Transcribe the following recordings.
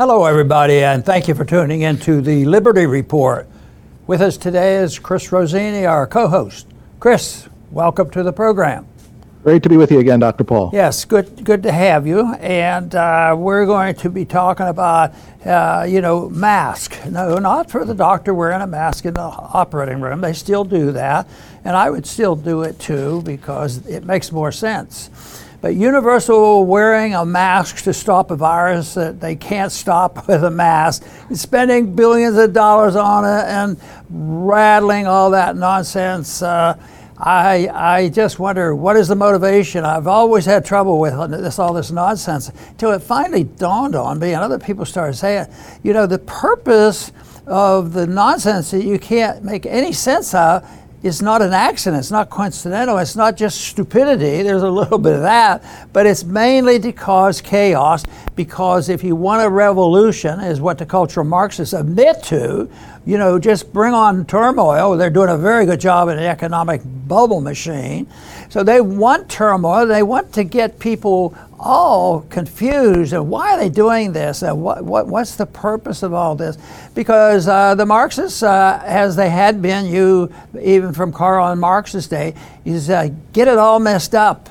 Hello, everybody, and thank you for tuning in to the Liberty Report. With us today is Chris Rosini, our co-host. Chris, welcome to the program. Great to be with you again, Dr. Paul. Yes, good to have you. And we're going to be talking about, mask. No, not for the doctor wearing a mask in the operating room. They still do that, and I would still do it too because it makes more sense. But universal wearing a mask to stop a virus that they can't stop with a mask, spending billions of dollars on it and rattling all that nonsense. I just wonder, what is the motivation? I've always had trouble with all this nonsense until it finally dawned on me and other people started saying, the purpose of the nonsense that you can't make any sense of is not an accident, it's not coincidental, it's not just stupidity, there's a little bit of that, but it's mainly to cause chaos, because if you want a revolution, is what the cultural Marxists admit to, just bring on turmoil. They're doing a very good job in the economic bubble machine. So they want turmoil, they want to get people all confused, and why are they doing this, and what's the purpose of all this? Because the Marxists, as they had been, even from Karl and Marx's day, is get it all messed up.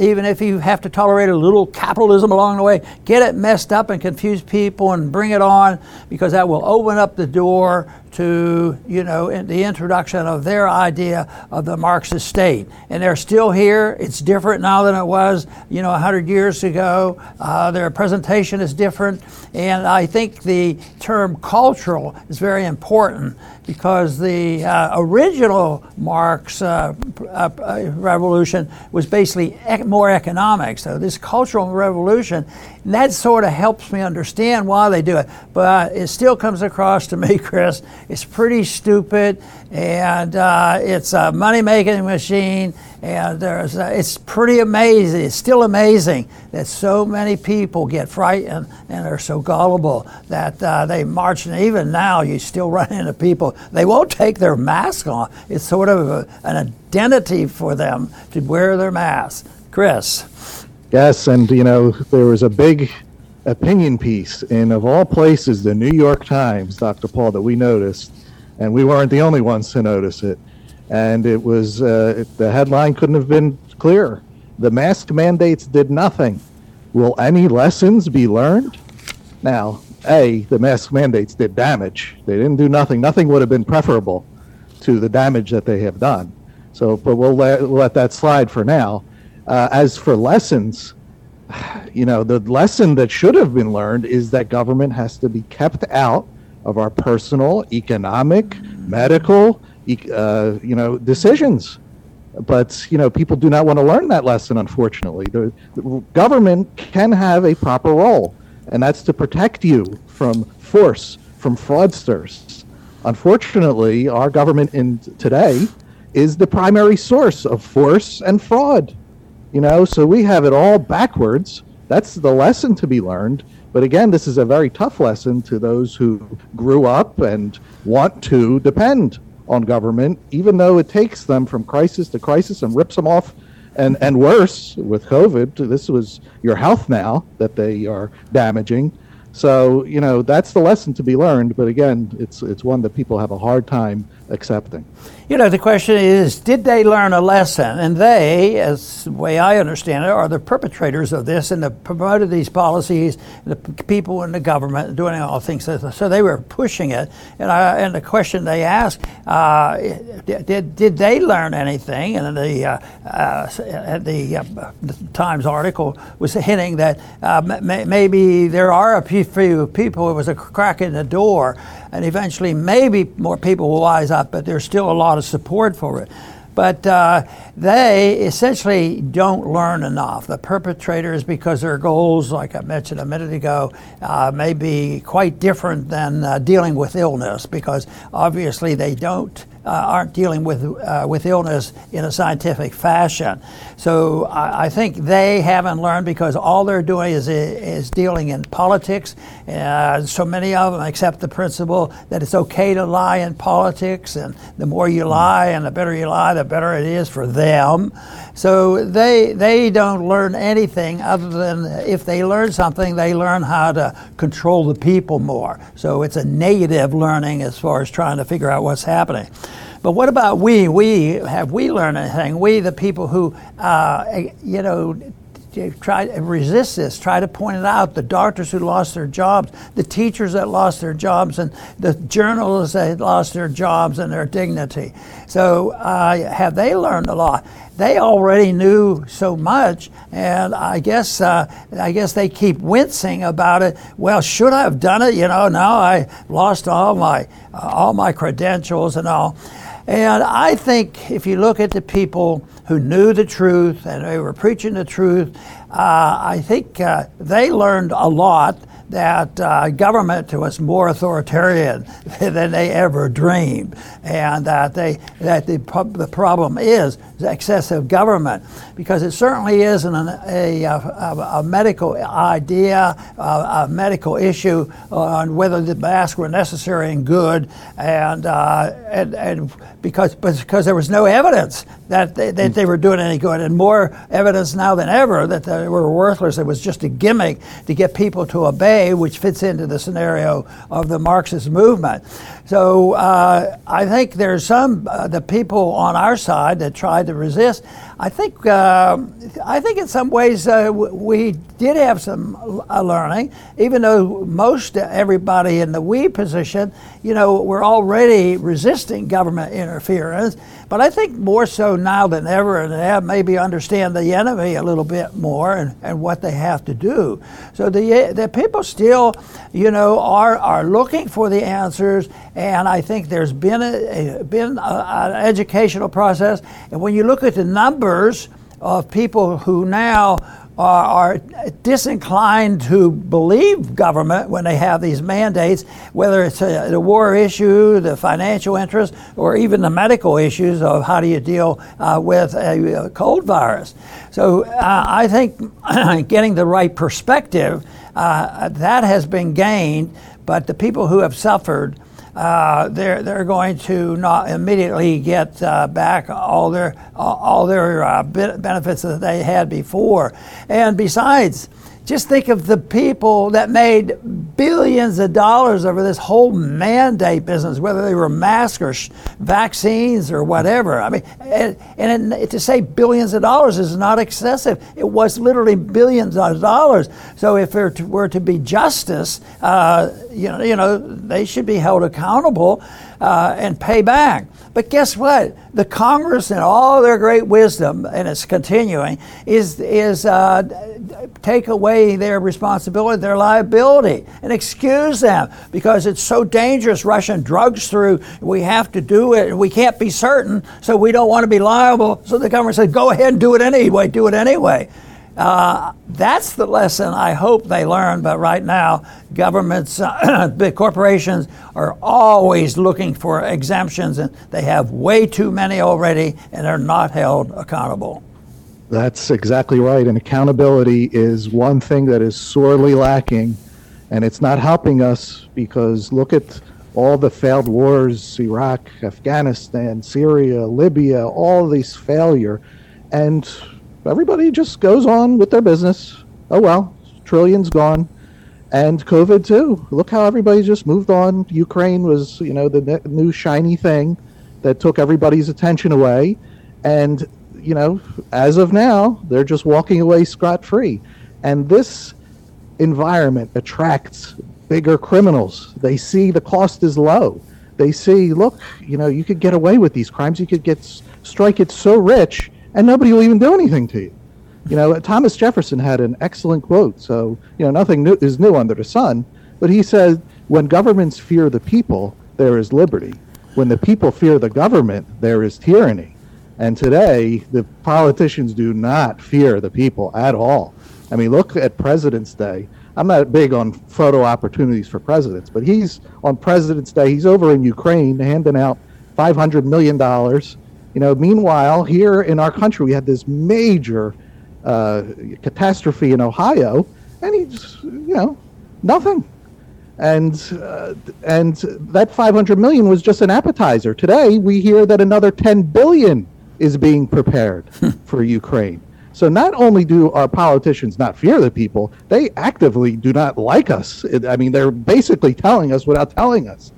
Even if you have to tolerate a little capitalism along the way, get it messed up and confuse people and bring it on, because that will open up the door to, the introduction of their idea of the Marxist state. And they're still here. It's different now than it was, 100 years ago. Their presentation is different. And I think the term cultural is very important, because the original Marx revolution was basically more economic. So this cultural revolution, and that sort of helps me understand why they do it. But it still comes across to me, Chris, it's pretty stupid, and it's a money-making machine, and it's pretty amazing. It's still amazing that so many people get frightened and are so gullible that they march. And even now, you still run into people. They won't take their mask off. It's sort of an identity for them to wear their mask. Chris. Yes, and there was a big opinion piece in, of all places, the New York Times, Dr. Paul, that we noticed, and we weren't the only ones to notice it. And it was, the headline couldn't have been clearer. The mask mandates did nothing. Will any lessons be learned? Now, A, the mask mandates did damage. They didn't do nothing. Nothing would have been preferable to the damage that they have done. So, but we'll let that slide for now. As for lessons, the lesson that should have been learned is that government has to be kept out of our personal, economic, medical, decisions. But, people do not want to learn that lesson, unfortunately. The government can have a proper role, and that's to protect you from force, from fraudsters. Unfortunately, our government today is the primary source of force and fraud. So we have it all backwards. That's the lesson to be learned. But again, this is a very tough lesson to those who grew up and want to depend on government, even though it takes them from crisis to crisis and rips them off. And worse, with COVID, this was your health now that they are damaging. So, that's the lesson to be learned. But again, it's one that people have a hard time accepting. The question is, did they learn a lesson? And they, as the way I understand it, are the perpetrators of this and the promoted these policies, the people in the government doing all things. So they were pushing it. And the question they asked, did they learn anything? And the Times article was hinting that maybe there are a few people, it was a crack in the door, and eventually maybe more people will wise up, but there's still a lot of support for it. But they essentially don't learn enough. The perpetrators, because their goals, like I mentioned a minute ago, may be quite different than dealing with illness, because obviously they don't aren't dealing with illness in a scientific fashion. So I think they haven't learned, because all they're doing is dealing in politics. So many of them accept the principle that it's okay to lie in politics, and the more you lie and the better you lie, the better it is for them. So they don't learn anything other than, if they learn something, they learn how to control the people more. So it's a negative learning as far as trying to figure out what's happening. But what about we? Have we learned anything? We, the people who, try to resist this, try to point it out, the doctors who lost their jobs, the teachers that lost their jobs, and the journalists that lost their jobs and their dignity. So have they learned a lot? They already knew so much, and I guess they keep wincing about it. Well, should I have done it? Now I lost all my credentials and all. And I think if you look at the people who knew the truth and they were preaching the truth, I think they learned a lot, that government was more authoritarian than they ever dreamed, and that the problem is excessive government, because it certainly isn't a medical idea, a medical issue on whether the masks were necessary and good, and because there was no evidence that they were doing any good, and more evidence now than ever that they were worthless. It was just a gimmick to get people to obey, which fits into the scenario of the Marxist movement. So I think there's some the people on our side that tried to resist. I think in some ways we did have some learning, even though most everybody in the we position, we're already resisting government interference. But I think more so now than ever, and maybe understand the enemy a little bit more and what they have to do. So the people still, are looking for the answers, and I think there's been an educational process. And when you look at the numbers of people who now are disinclined to believe government when they have these mandates, whether it's the war issue, the financial interest, or even the medical issues of how do you deal with a cold virus. So I think getting the right perspective, that has been gained, but the people who have suffered, they're going to not immediately get back all their benefits that they had before. And besides, just think of the people that made billions of dollars over this whole mandate business, whether they were masks or vaccines or whatever. I mean, and to say billions of dollars is not excessive. It was literally billions of dollars. So if there were to be justice, they should be held accountable and pay back. But guess what? The Congress, in all their great wisdom, and it's continuing, is take away their responsibility, their liability, and excuse them because it's so dangerous rushing drugs through. We have to do it, and we can't be certain, so we don't want to be liable. So the government said, "Go ahead and do it anyway. Do it anyway." That's the lesson I hope they learn, but right now governments, big corporations are always looking for exemptions, and they have way too many already, and they're not held accountable. That's exactly right, and accountability is one thing that is sorely lacking, and it's not helping us, because look at all the failed wars, Iraq, Afghanistan, Syria, Libya, all these failure, and everybody just goes on with their business. Oh well, trillions gone. And COVID too. Look how everybody just moved on. Ukraine was, the new shiny thing that took everybody's attention away. And, as of now, they're just walking away scot-free. And this environment attracts bigger criminals. They see the cost is low. They see, look, you could get away with these crimes. You could strike it so rich, and nobody will even do anything to you. Thomas Jefferson had an excellent quote. So, nothing new is new under the sun. But he said, when governments fear the people, there is liberty. When the people fear the government, there is tyranny. And today, the politicians do not fear the people at all. I mean, look at President's Day. I'm not big on photo opportunities for presidents, but he's on President's Day. He's over in Ukraine handing out $500 million. You know, meanwhile, here in our country, we had this major catastrophe in Ohio, and he's, you know, nothing. And that $500 million was just an appetizer. Today, we hear that another $10 billion is being prepared for Ukraine. So not only do our politicians not fear the people, they actively do not like us. I mean, they're basically telling us without telling us.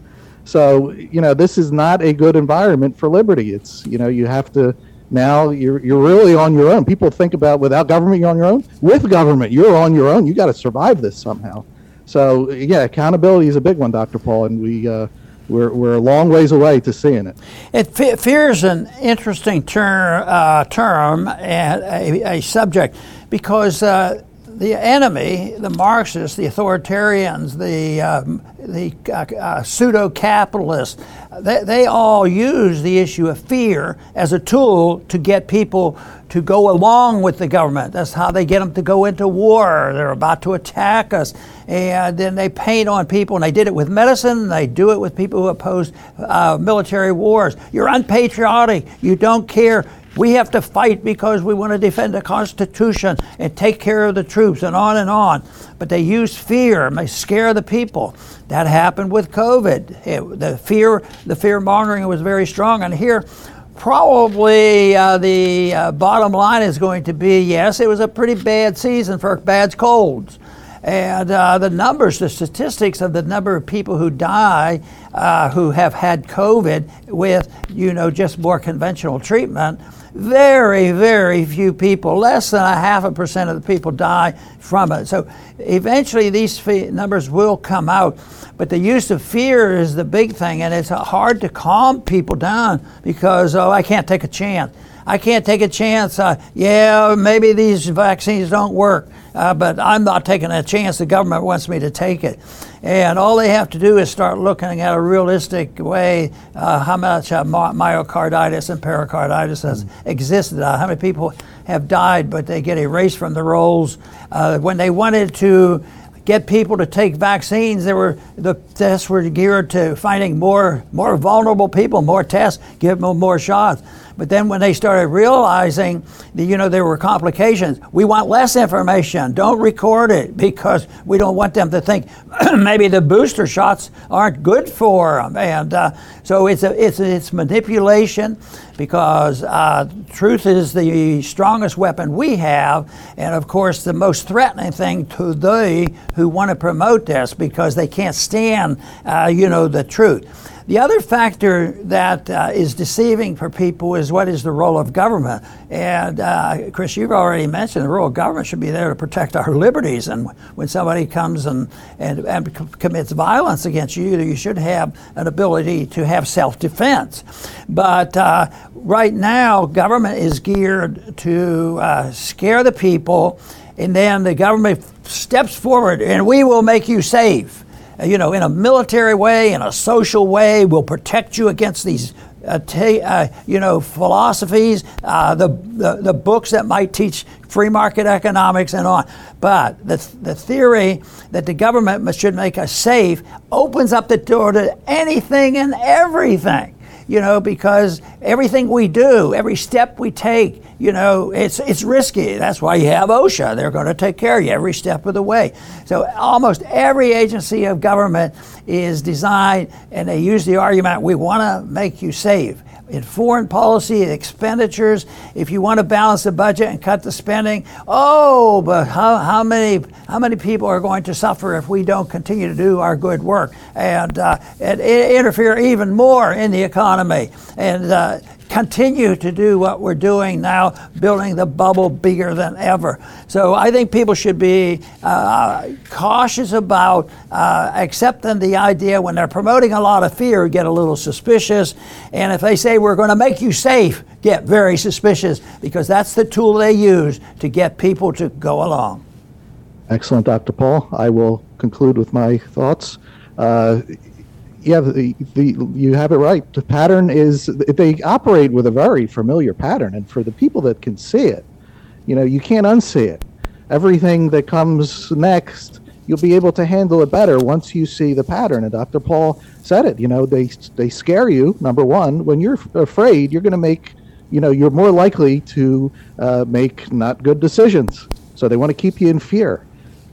So, you know, this is not a good environment for liberty. It's, you know, you have to, now you're really on your own. People think about without government, you're on your own. With government, you're on your own. You got to survive this somehow. So, yeah, accountability is a big one, Dr. Paul, and we're a long ways away to seeing it. Fear is an interesting term and a subject, because the enemy, the Marxists, the authoritarians, the pseudo-capitalists, they all use the issue of fear as a tool to get people to go along with the government. That's how they get them to go into war. They're about to attack us. And then they paint on people, and they did it with medicine, and they do it with people who oppose military wars. You're unpatriotic. You don't care. We have to fight because we want to defend the Constitution and take care of the troops, and on and on. But they use fear and they scare the people. That happened with COVID. The fear mongering was very strong. And here, probably the bottom line is going to be, yes, it was a pretty bad season for bad colds. And the numbers, the statistics of the number of people who die who have had COVID with, you know, just more conventional treatment, very, very few people, less than 0.5% of the people die from it. So eventually these numbers will come out. But the use of fear is the big thing, and it's hard to calm people down because, oh, I can't take a chance. Yeah, maybe these vaccines don't work, but I'm not taking a chance. The government wants me to take it. And all they have to do is start looking at a realistic way how much myocarditis and pericarditis has existed, how many people have died, but they get erased from the rolls. When they wanted to get people to take vaccines, the tests were geared to finding more vulnerable people, more tests, give them more shots. But then when they started realizing that, you know, there were complications, we want less information. Don't record it because we don't want them to think maybe the booster shots aren't good for them. And so it's manipulation, because truth is the strongest weapon we have, and of course the most threatening thing to they who want to promote this, because they can't stand, you know, the truth. The other factor that is deceiving for people is what is the role of government. And Chris, you've already mentioned the role of government should be there to protect our liberties. And when somebody comes and commits violence against you, you should have an ability to have self-defense. But right now, government is geared to scare the people, and then the government steps forward and we will make you safe. You know, in a military way, in a social way, we'll protect you against these, you know, philosophies, the books that might teach free market economics and on. But the theory that the government should make us safe opens up the door to anything and everything. You know, because everything we do, every step we take, you know, it's risky. That's why you have OSHA. They're going to take care of you every step of the way. So almost every agency of government is designed, and they use the argument, we want to make you safe. In foreign policy, expenditures, if you want to balance the budget and cut the spending, oh, but how many people are going to suffer if we don't continue to do our good work and interfere even more in the economy and continue to do what we're doing now, building the bubble bigger than ever. So I think people should be cautious about accepting the idea when they're promoting a lot of fear, get a little suspicious. And if they say we're going to make you safe, get very suspicious, because that's the tool they use to get people to go along. Excellent, Dr. Paul. I will conclude with my thoughts. Yeah, you have it right. The pattern is, they operate with a very familiar pattern, and for the people that can see it, you know, you can't unsee it. Everything that comes next you'll be able to handle it better once you see the pattern. And Dr. Paul said it, you know, they scare you, number one. When you're afraid, you're going to make, you know, you're more likely to make not good decisions. So they want to keep you in fear.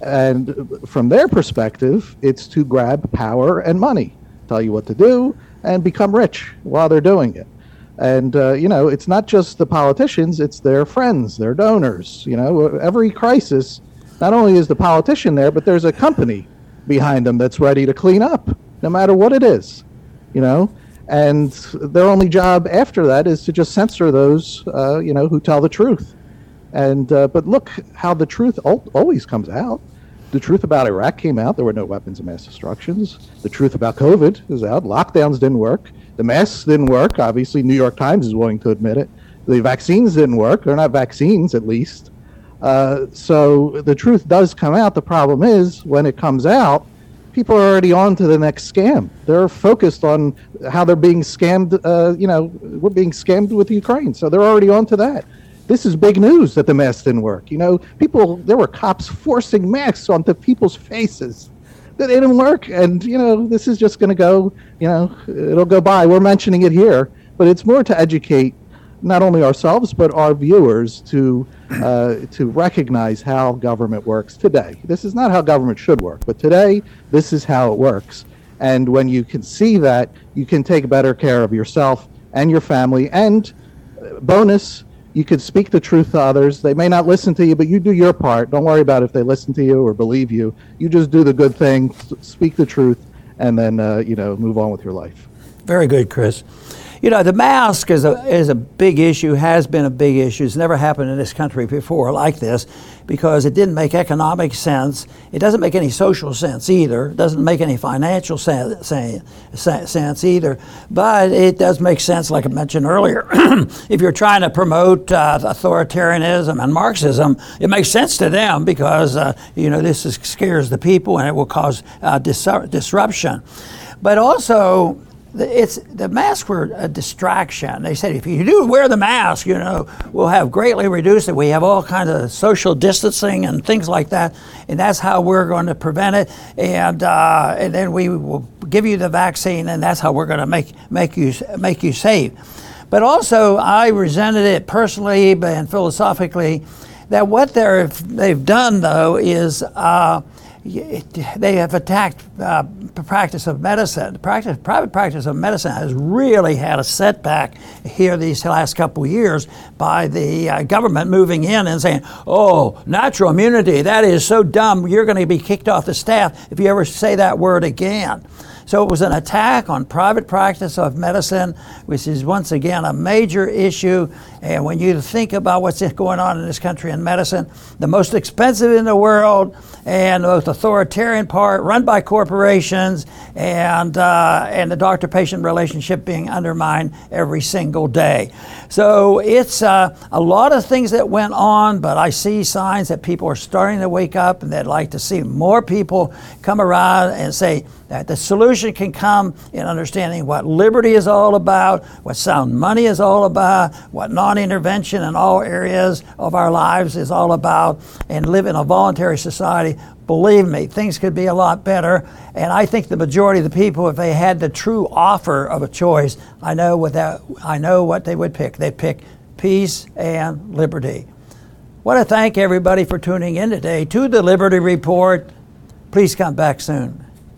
And from their perspective, it's to grab power and money, tell you what to do, and become rich while they're doing it. And, you know, it's not just the politicians, it's their friends, their donors. You know, every crisis, not only is the politician there, but there's a company behind them that's ready to clean up, no matter what it is, you know. And their only job after that is to just censor those, you know, who tell the truth. And but look how the truth always comes out. The truth about Iraq came out. There were no weapons of mass destruction. The truth about COVID is out. Lockdowns didn't work. The masks didn't work. Obviously, New York Times is willing to admit it. The vaccines didn't work. They're not vaccines, at least. So the truth does come out. The problem is, when it comes out, people are already on to the next scam. They're focused on how they're being scammed. You know, we're being scammed with Ukraine. So they're already on to that. This is big news that the masks didn't work. You know, people, there were cops forcing masks onto people's faces. That it didn't work. And, you know, this is just going to go, you know, it'll go by. We're mentioning it here. But it's more to educate not only ourselves, but our viewers to recognize how government works today. This is not how government should work. But today, this is how it works. And when you can see that, you can take better care of yourself and your family. And bonus, you could speak the truth to others. They may not listen to you, but you do your part. Don't worry about if they listen to you or believe you. You just do the good thing, speak the truth, and then, you know, move on with your life. Very good, Chris. You know, the mask is a big issue, has been a big issue. It's never happened in this country before like this because it didn't make economic sense. It doesn't make any social sense either. It doesn't make any financial sense either. But it does make sense, like I mentioned earlier. If you're trying to promote authoritarianism and Marxism, it makes sense to them because, you know, this scares the people and it will cause disruption. But also, the masks were a distraction. They said, if you do wear the mask, you know, we'll have greatly reduced it. We have all kinds of social distancing and things like that, and that's how we're going to prevent it. And then we will give you the vaccine, and that's how we're going to make you safe. But also, I resented it personally and philosophically that what they've done though is. They have attacked the practice of medicine. Private practice of medicine has really had a setback here these last couple of years by the government moving in and saying, oh, natural immunity, that is so dumb, you're going to be kicked off the staff if you ever say that word again. So it was an attack on private practice of medicine, which is once again a major issue. And when you think about what's going on in this country in medicine, the most expensive in the world and the most authoritarian part run by corporations and the doctor-patient relationship being undermined every single day. So it's a lot of things that went on, but I see signs that people are starting to wake up and they'd like to see more people come around and say that the solution can come in understanding what liberty is all about, what sound money is all about, what non-intervention in all areas of our lives is all about, and live in a voluntary society. Believe me, things could be a lot better. And I think the majority of the people, if they had the true offer of a choice, I know what they would pick. They'd pick peace and liberty. I want to thank everybody for tuning in today to the Liberty Report. Please come back soon.